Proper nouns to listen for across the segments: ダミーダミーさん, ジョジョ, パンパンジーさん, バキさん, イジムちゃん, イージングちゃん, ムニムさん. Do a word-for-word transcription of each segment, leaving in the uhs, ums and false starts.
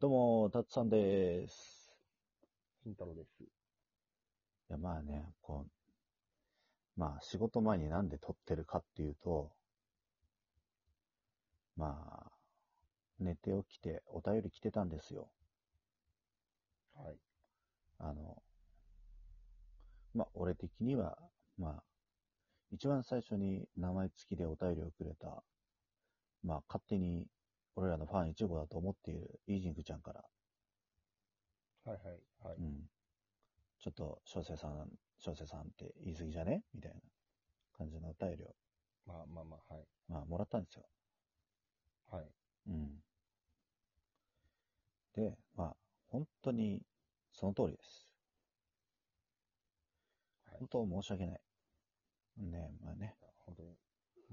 どうも、たつさんでーす。金太郎です。いや、まあね、こう、まあ仕事前になんで撮ってるかっていうと、まあ、寝て起きてお便り来てたんですよ。はい。あの、まあ俺的には、まあ、一番最初に名前付きでお便りをくれた、まあ勝手に、俺らのファン一号だと思っているイージングちゃんから。はいはいはい。うん。ちょっと、小生さん、小生さんって言い過ぎじゃねみたいな感じのお便りを。まあまあまあ、はい。まあ、もらったんですよ。はい。うん。で、まあ、本当にその通りです。はい、本当申し訳ない。ね、まあね。本当に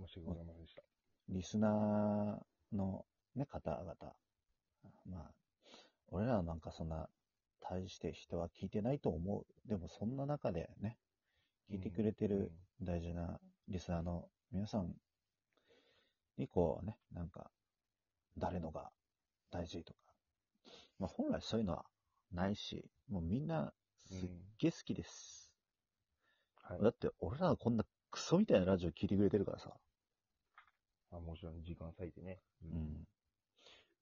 申し訳ございませんでした。リスナーの、ね、方々。まあ、俺らなんかそんな、大して人は聞いてないと思う。でもそんな中でね、聞いてくれてる大事なリスナーの皆さんにこうね、なんか、誰のが大事とか。まあ本来そういうのはないし、もうみんなすっげえ好きです。うんはい、だって俺らはこんなクソみたいなラジオ聞いてくれてるからさ。あ、もちろん時間割いてね。うん。うん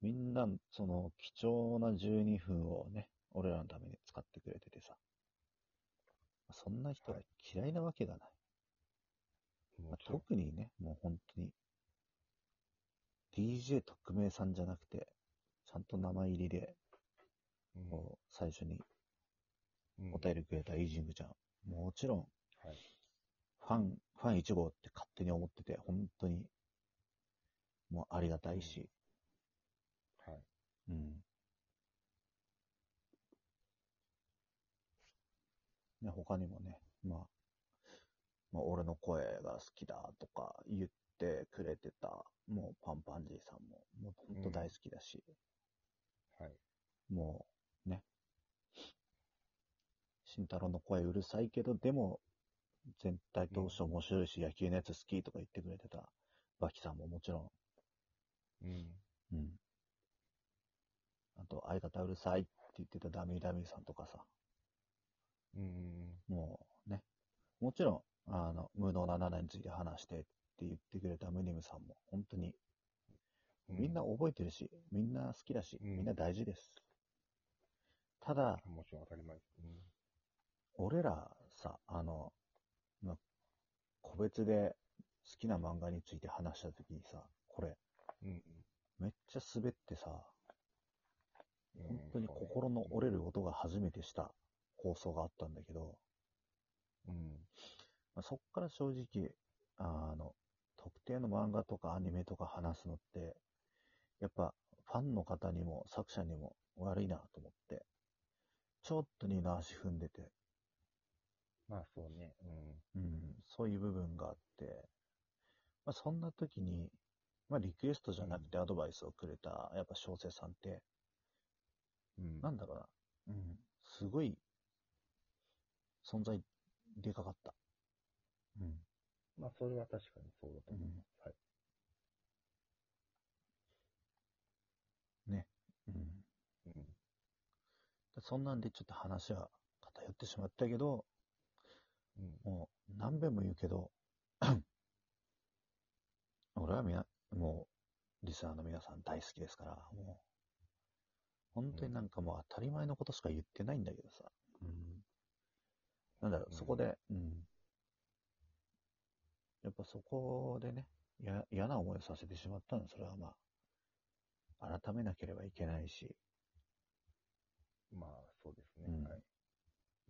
みんな、その、貴重なじゅうにふんをね、俺らのために使ってくれててさ。そんな人が嫌いなわけがない。はいまあ、特にね、もう本当に、ディージェー 特命さんじゃなくて、ちゃんと名前入りで、うん、もう最初にお便りくれたイージングちゃん。うん、もちろん、はい、ファン、ファンいち号って勝手に思ってて、本当に、もうありがたいし、うんはい。うん。ね、他にもね、まあ、まあ、俺の声が好きだとか言ってくれてた、もうパンパンジーさんも、もうほんと大好きだし、うん、はい。もう、ね、慎太郎の声うるさいけど、でも、全体通して面白いし、うん、野球のやつ好きとか言ってくれてた、バキさんももちろん、うん。うんあと、相方うるさいって言ってたダミーダミーさんとかさ。うん。もうね。もちろん、あの、無能なななについて話してって言ってくれたムニムさんも、本当に、みんな覚えてるし、みんな好きだし、みんな大事です。ただ、もちろん当たり前。俺らさ、あの、ま、個別で好きな漫画について話したときにさ、これ、めっちゃ滑ってさ、本当に心の折れる音が初めてした放送があったんだけど、うんまあ、そっから正直あの特定の漫画とかアニメとか話すのってやっぱファンの方にも作者にも悪いなと思ってちょっと二の足踏んでてまあそうね、うんうん、そういう部分があって、まあ、そんな時に、まあ、リクエストじゃなくてアドバイスをくれたやっぱ小生さんってうん、なんだろうな、うん、すごい存在でかかった。うん、まあそれは確かにそうだと思います。うんはい、ね、うんうん。そんなんでちょっと話は偏ってしまったけど、うん、もう何べんも言うけど、俺はみなもうリスナーの皆さん大好きですから、もう。本当になんかもう当たり前のことしか言ってないんだけどさ。うん、なんだろう、うん、そこで、うん。やっぱそこでね、や、嫌な思いをさせてしまったの、それはまあ、改めなければいけないし。まあ、そうですね。うん、はい。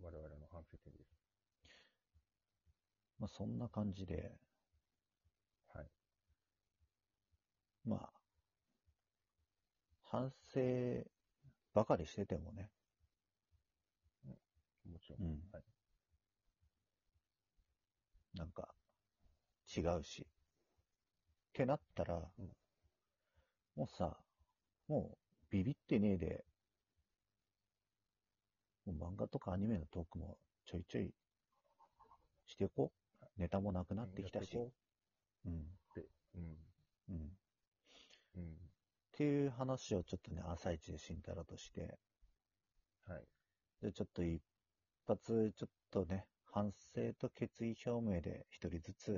我々の反省点です。まあ、そんな感じで。はい。まあ、反省、ばかりしててもね。もちろん。うんはい、なんか、違うし。ってなったら、うん、もうさ、もう、ビビってねえで、もう漫画とかアニメのトークもちょいちょいしていこう。ネタもなくなってきたし。うん。うん。うん。うん。っていう話をちょっとね、朝一で慎太郎として。はい。で、ちょっと一発、ちょっとね、反省と決意表明で一人ずつ、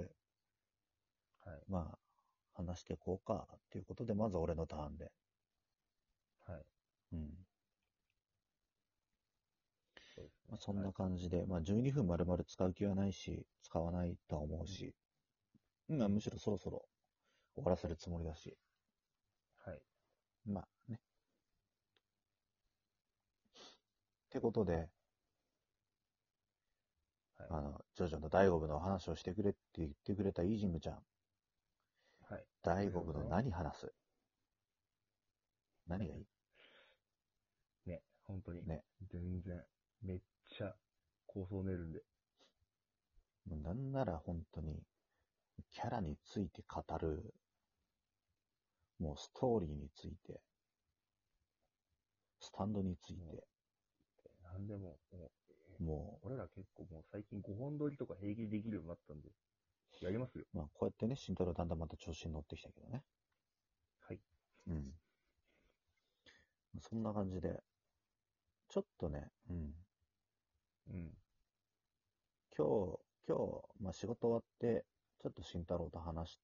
はい。まあ、話していこうか、っていうことで、まず俺のターンで。はい。うん。そうですね。まあ、そんな感じで、はい、まあじゅうにふん丸々使う気はないし、使わないとは思うし、うん、まあむしろそろそろ終わらせるつもりだし。はい。まあね。ってことで、はい、あの、ジョジョの第五部の話をしてくれって言ってくれたイジムちゃん。はい。第五部の何話す？何がいい？ね、本当に。ね。全然、めっちゃ構想練るんで。もうなんなら本当に、キャラについて語る、もうストーリーについて、スタンドについて。なんでも、もう、もう俺ら結構もう最近ごほん撮りとか平気でできるようになったんで、やりますよ。まあこうやってね、慎太郎だんだんまた調子に乗ってきたけどね。はい。うん。そんな感じで、ちょっとね、うん。うん。今日、今日、まあ仕事終わって、ちょっと慎太郎と話し、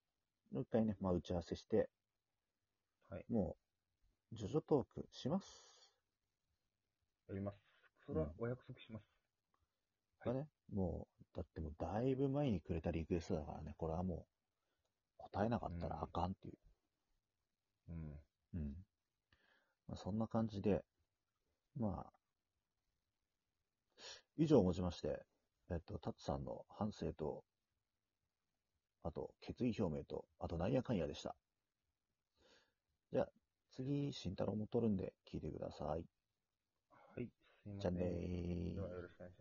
もう一回ね、まあ打ち合わせして、はい。もう、ジョジョトークします。やります。それはお約束します。うん、はい。ね、もう、だってもうだいぶ前にくれたリクエストだからね、これはもう、答えなかったらあかんっていう。うん。うん。まあ、そんな感じで、まあ、以上をもちまして、えっと、タツさんの反省と、あと、決意表明と、あと、なんやかんやでした。じゃあ、次、慎太郎も撮るんで、聞いてください。はい、すいません。じゃあねー。ではよろしくお願いします。